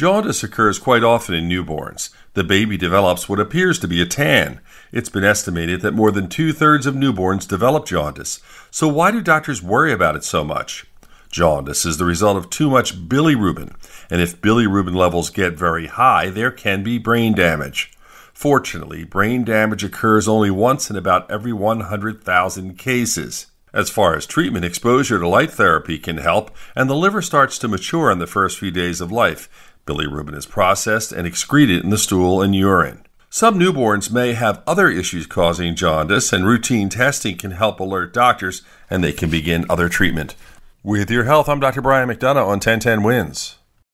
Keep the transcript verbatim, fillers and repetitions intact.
Jaundice occurs quite often in newborns. The baby develops what appears to be a tan. It's been estimated that more than two-thirds of newborns develop jaundice. So why do doctors worry about it so much? Jaundice is the result of too much bilirubin, and if bilirubin levels get very high, there can be brain damage. Fortunately, brain damage occurs only once in about every one hundred thousand cases. As far as treatment, exposure to light therapy can help, and the liver starts to mature in the first few days of life. Bilirubin is processed and excreted in the stool and urine. Some newborns may have other issues causing jaundice, and routine testing can help alert doctors, and they can begin other treatment. With your health, I'm Doctor Brian McDonough on ten ten Wins.